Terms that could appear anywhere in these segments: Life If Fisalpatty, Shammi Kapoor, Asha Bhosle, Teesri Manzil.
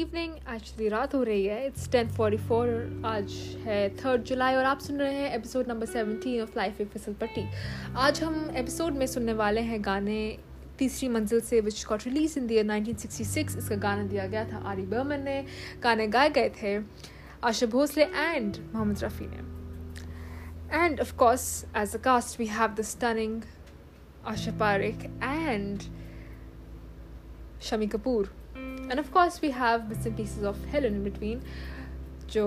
Evening, actually रात हो रही है, इट्स 10:44, आज है 3 जुलाई और आप सुन रहे हैं episode number 17 of life if फिसलपट्टी। आज हम एपिसोड में सुनने वाले हैं गाने तीसरी मंजिल से, which got release in the year 1966। इसका गाना दिया गया था आर.ए. बर्मन ने, गाने गाए गए थे आशा भोसले एंड मोहम्मद रफ़ी ने। And of course as a cast we have the stunning Asha Parekh and Shammi Kapoor, and of course we have bits and pieces of Helen in between, jo,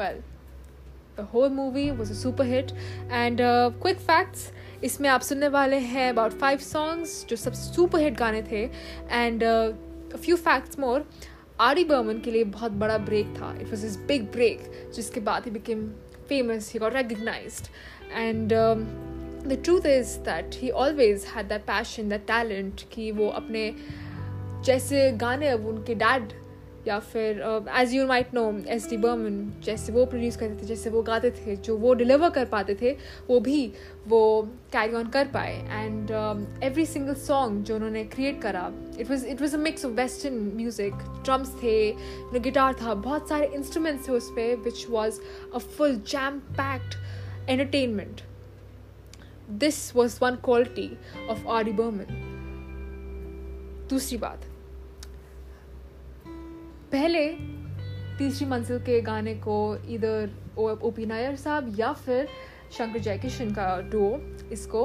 well, the whole movie was a super hit. And quick facts, इसमें आप सुनने वाले हैं about 5 songs जो सब super hit गाने थे, and a few facts more। R A. Burman के लिए बहुत बड़ा break था, it was his big break, जिसके बाद he became famous, he got recognized, and the truth is that he always had that passion, that talent कि वो अपने जैसे गाने अब उनके डैड या फिर as you might know S.D. Burman जैसे वो प्रोड्यूस करते थे, जैसे वो गाते थे, जो वो डिलीवर कर पाते थे वो भी वो कैरी ऑन कर पाए। एंड एवरी सिंगल सॉन्ग जो उन्होंने क्रिएट करा, it was a mix of western music, drums थे, गिटार था, बहुत सारे इंस्ट्रूमेंट्स थे उस पर, which was a full jam packed entertainment. This was one quality of R.A.. Burman. दूसरी बात, पहले तीसरी मंजिल के गाने को इधर O.P. नायर साहब या फिर शंकर जयकिशन का डुओ इसको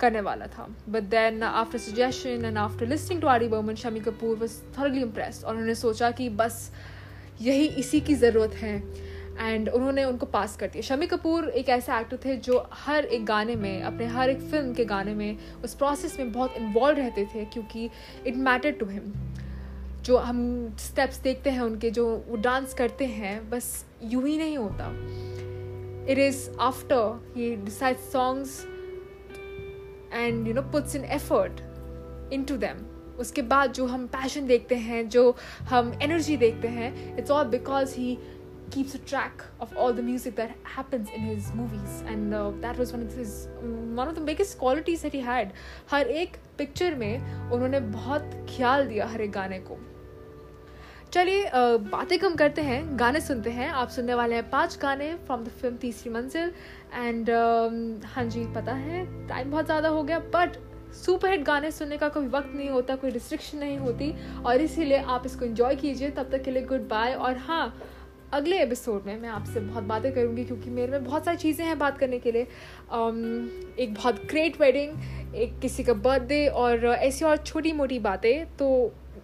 करने वाला था, but then after suggestion and after listening to R.A.. Burman, Shammi Kapoor was thoroughly impressed और उन्होंने सोचा कि बस यही, इसी की ज़रूरत है, एंड उन्होंने उनको पास कर दिया। शमी कपूर एक ऐसे एक्टर थे जो हर एक गाने में, अपने हर एक फिल्म के गाने में उस प्रोसेस में बहुत इन्वॉल्व रहते थे, क्योंकि इट मैटर्ड टू हिम। जो हम स्टेप्स देखते हैं उनके, जो वो डांस करते हैं, बस यूं ही नहीं होता। It is after he decides songs and you know puts in effort into them. उसके बाद जो हम पैशन देखते हैं, जो हम एनर्जी देखते हैं, it's all because he keeps a track of all the music that happens in his movies, and that was one of the biggest qualities that he had। हर एक picture में उन्होंने बहुत ख्याल दिया हर एक गाने को। चलिए बातें कम करते हैं, गाने सुनते हैं। आप सुनने वाले हैं 5 गाने from the film तीसरी मंजिल, and हाँ जी पता है टाइम बहुत ज़्यादा हो गया, but सुपर हिट गाने सुनने का कोई वक्त नहीं होता, कोई रिस्ट्रिक्शन नहीं होती, और इसीलिए आप इसको एंजॉय कीजिए। तब तक के लिए गुड बाय, और हाँ, अगले एपिसोड में मैं आपसे बहुत बातें करूंगी, क्योंकि मेरे में बहुत सारी चीज़ें हैं बात करने के लिए। एक बहुत ग्रेट वेडिंग, एक किसी का बर्थडे, और ऐसी और छोटी मोटी बातें तो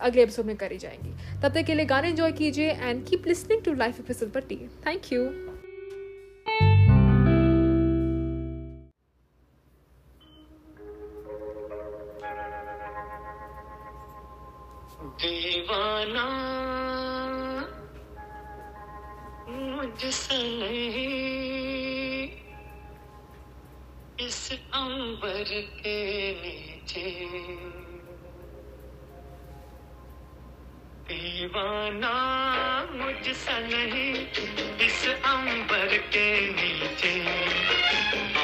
अगले एपिसोड में करी जाएंगी। तब तक के लिए गाने एंजॉय कीजिए and keep listening to life if फिसलपट्टी। Thank you. मुझसे नहीं इस अंबर के नीचे दीवाना, मुझसे नहीं इस अंबर के नीचे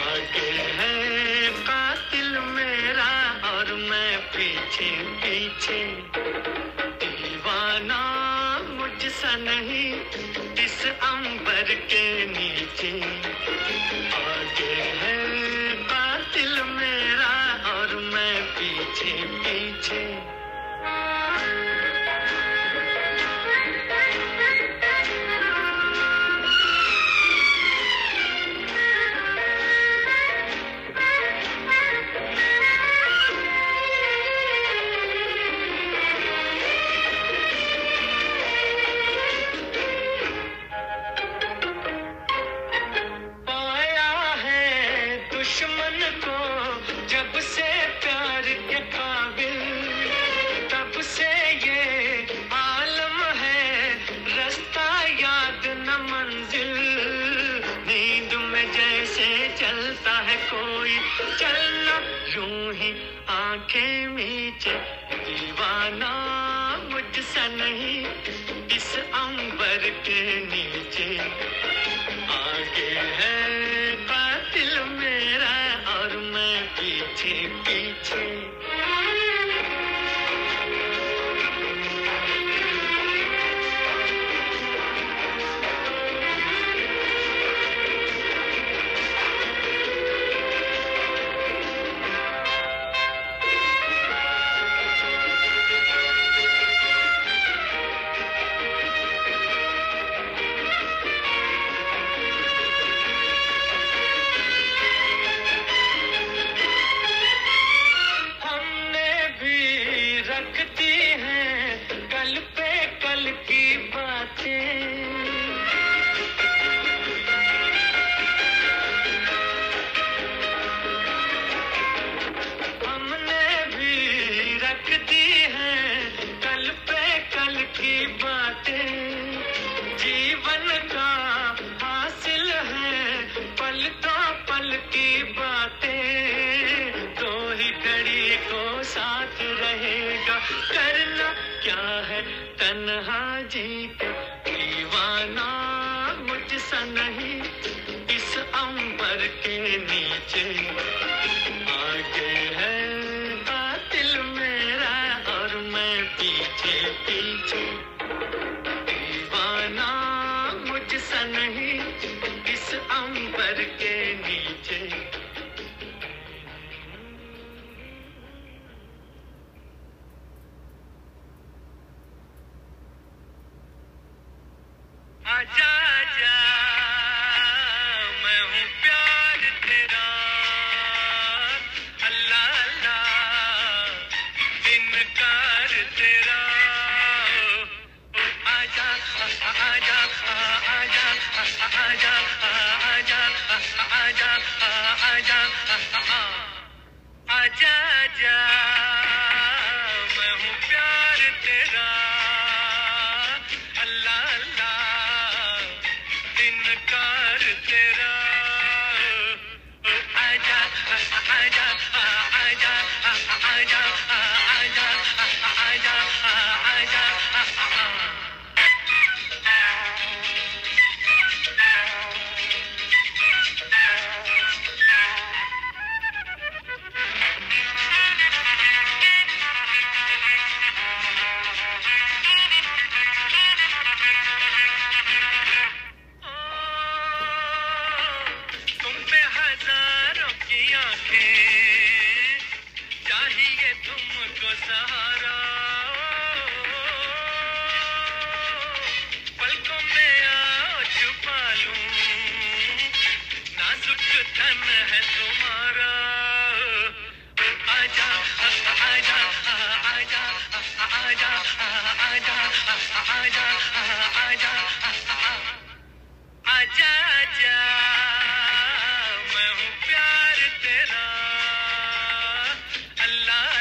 आगे है कातिल मेरा और मैं पीछे पीछे। दीवाना मुझसे नहीं अंबर के नीचे आगे है बातिल मेरा और मैं पीछे पीछे। दीवाना मुझसे नहीं इस अंबर के नीचे आगे है बातिल मेरा और मैं पीछे पीछे। पल की बातें दो ही घड़ी को साथ रहेगा, करना क्या है तन्हा जी के दीवाना मुझसा नहीं इस अंबर के नीचे। आगे है बातिल मेरा और मैं पीछे पीछे, दीवाना मुझसा नहीं इस अंबर के नीचे। आजा आजा मैं हूँ प्यार तेरा, अल्लाह अल्लाह इनकार तेरा। आजा आजा आजा आजा आजा आजा आजा आजा आजा मैं हूँ प्यार तेरा, अल्लाह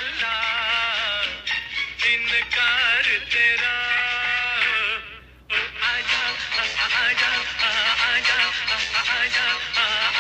अल्लाह इनकार तेरा। आजा आजा आजा आजा आजा आजा आजा।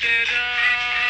तेरा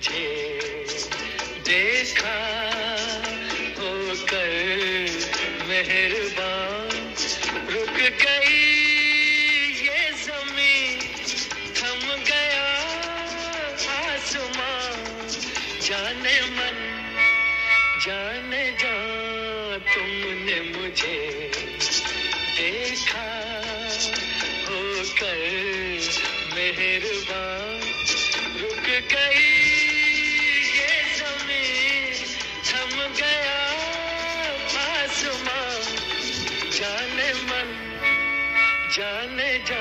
तुझे देखा होकर मेहरबान, रुक गई ये ज़मीं, थम गया आसमां, जाने मन जाने जा तुमने मुझे देखा होकर मेहरबान, रुक गई ये ज़मीं, थम गया आसमां, जाने मन जाने जा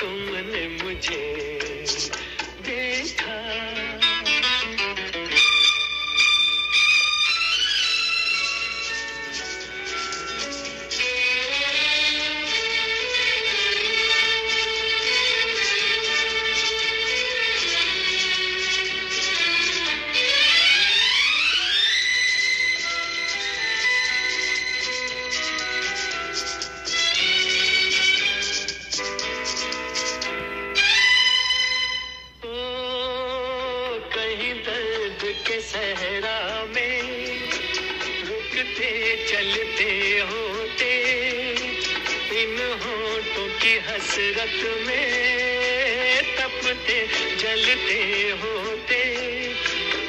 तुमने मुझे देखा। सहरा में रुकते चलते होते, इन होठों की हसरत में तपते जलते होते,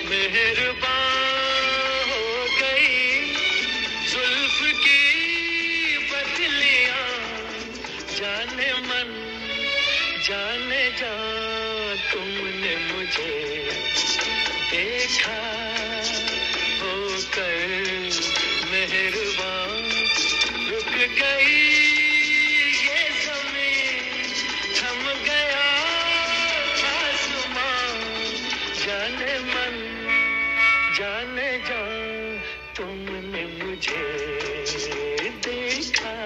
मेहरबान हो गई जुल्फ की बदलियां, जाने मन जाने जा तुमने मुझे देखा होकर मेहरबान, रुक गई ये ज़मीं, थम गया आसमां, जाने मन जाने जा तुमने मुझे देखा।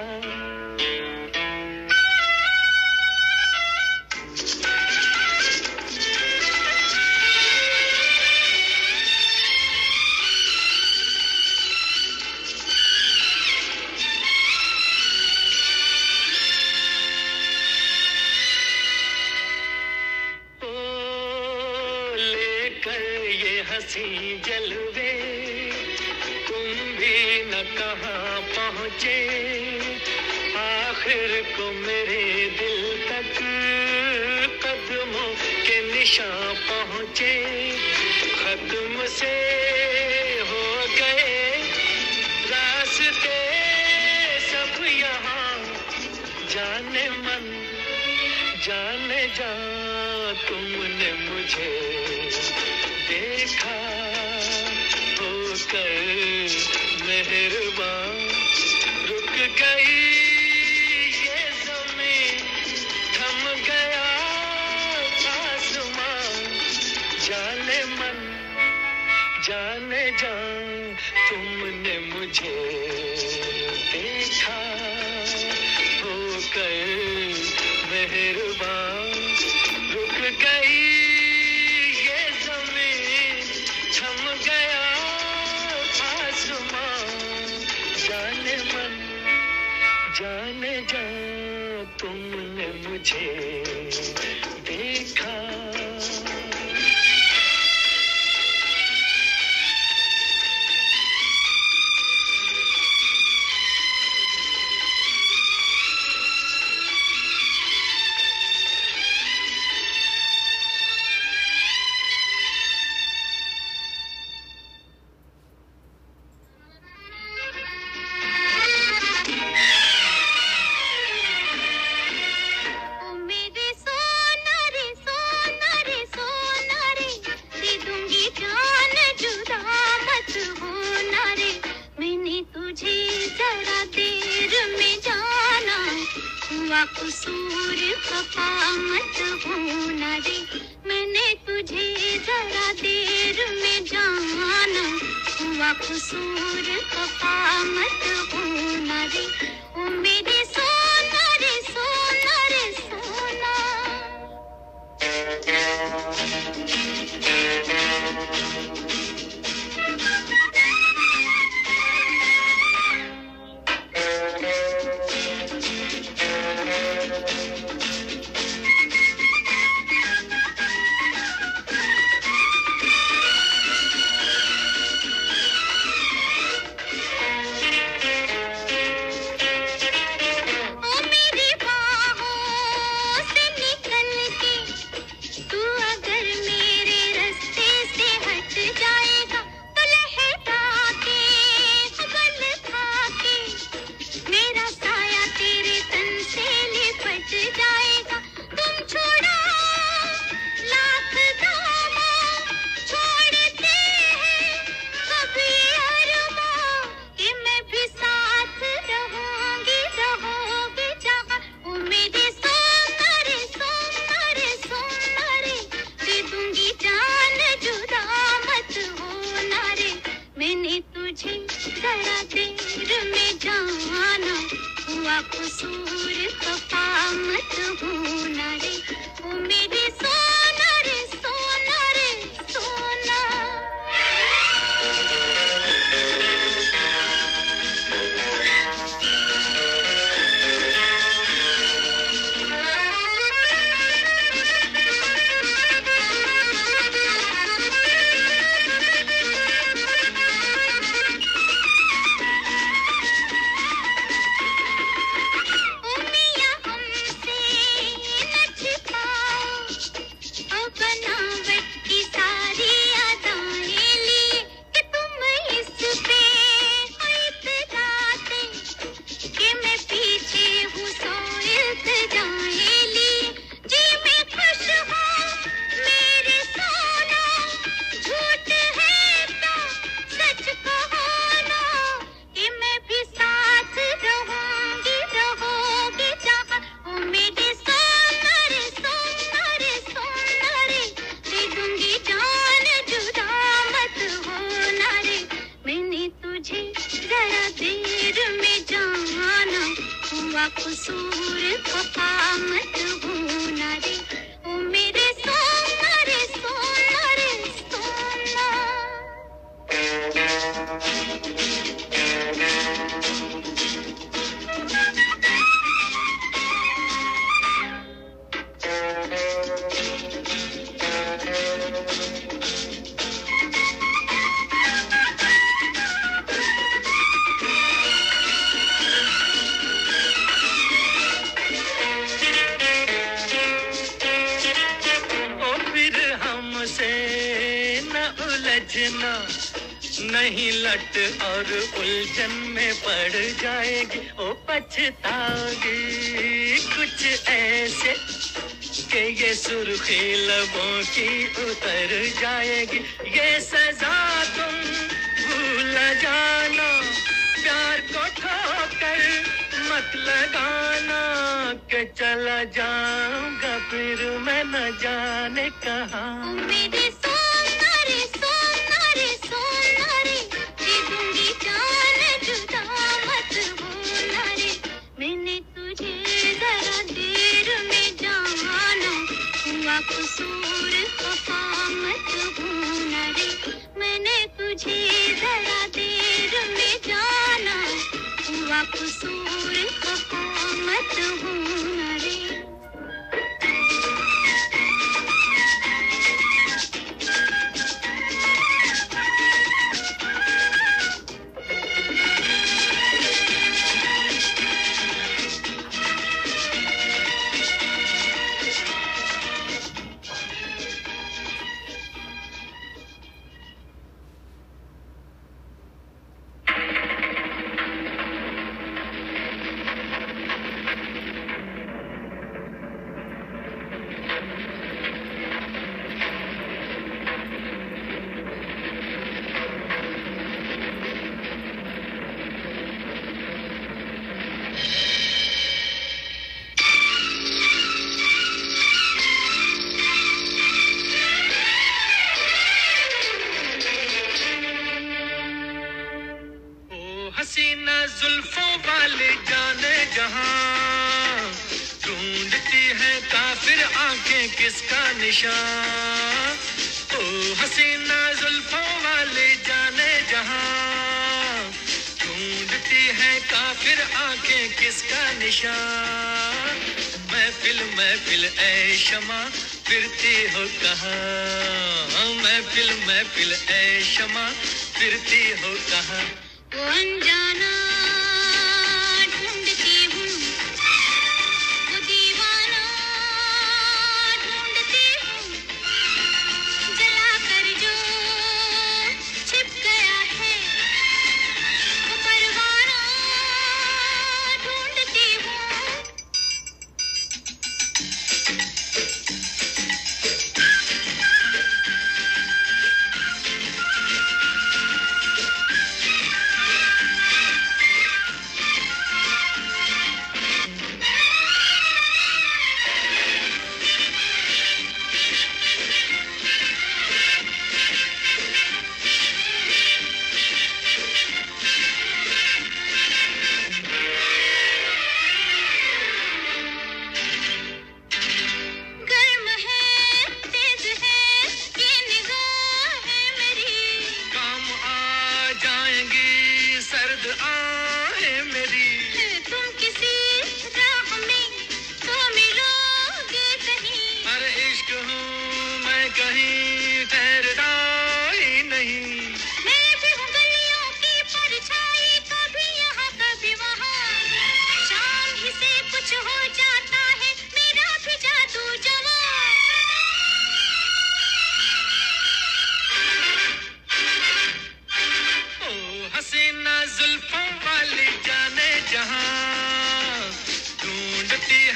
हंसी जलवे तुम भी न कहाँ पहुँचे, आखिर को मेरे दिल तक कदमों के निशान पहुँचे, खत्म से हो गए रास्ते सब यहाँ, जाने मन जाने जा तुमने मुझे देखा होकर मेहरबान, रुक गई ये ज़मीं, थम गया आसमां, जाने मन जाने जा तुमने मुझे देखा होकर मेहरबान, रुक गई जाने जा तुमने मुझे देखा। कसूर खफा मत होना रे, मैंने तुझे जरा देर में जाना, हुआ कसूर खफा मत होना रे, ओ मेरे सोना रे सोना रे सोना।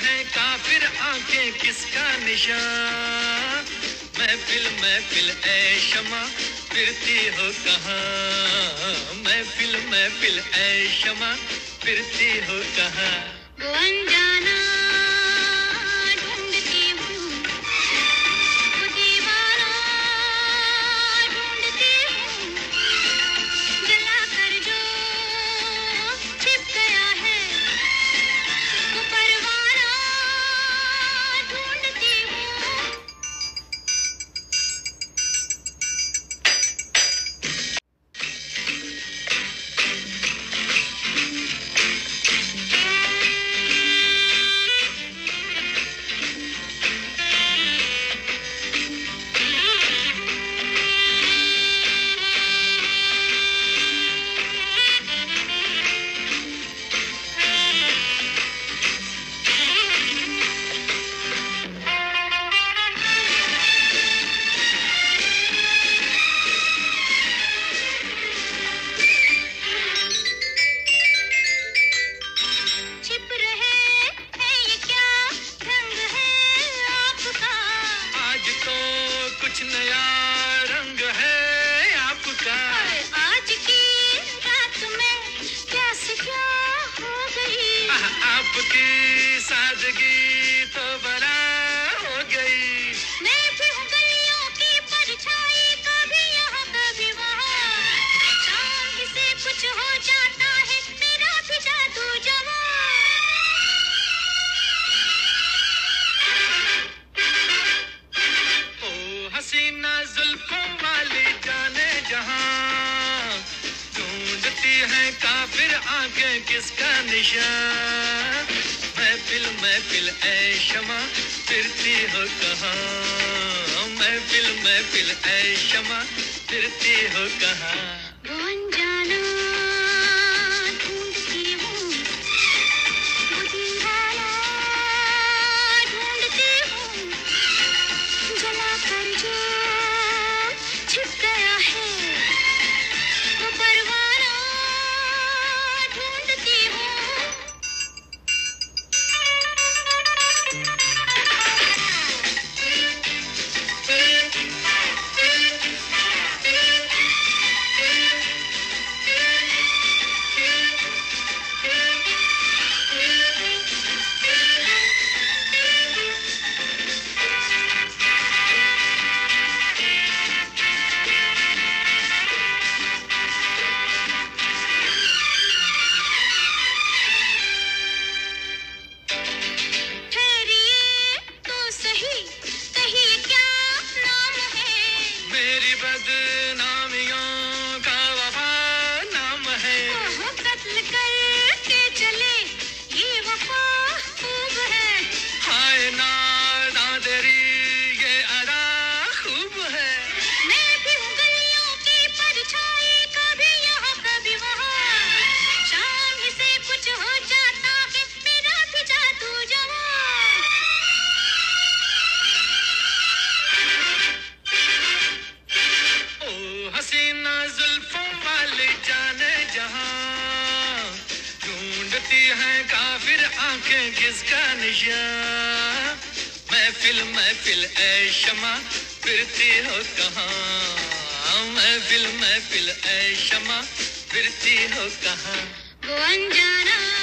है काफिर आंखें किसका निशान, महफिल महफिल ऐ शमा फिरती हो कहाँ, महफिल महफिल ऐ शमा फिरती हो कहाँ। वो अनजाना ढूंढती हूँ, वो दीवाना ढूंढती हूँ, जला कर जो छिप गया है, वो परवाना ढूंढती हूँ। महफिल महफिल ऐ शमा फिरती हो कहाँ। वो अनजाना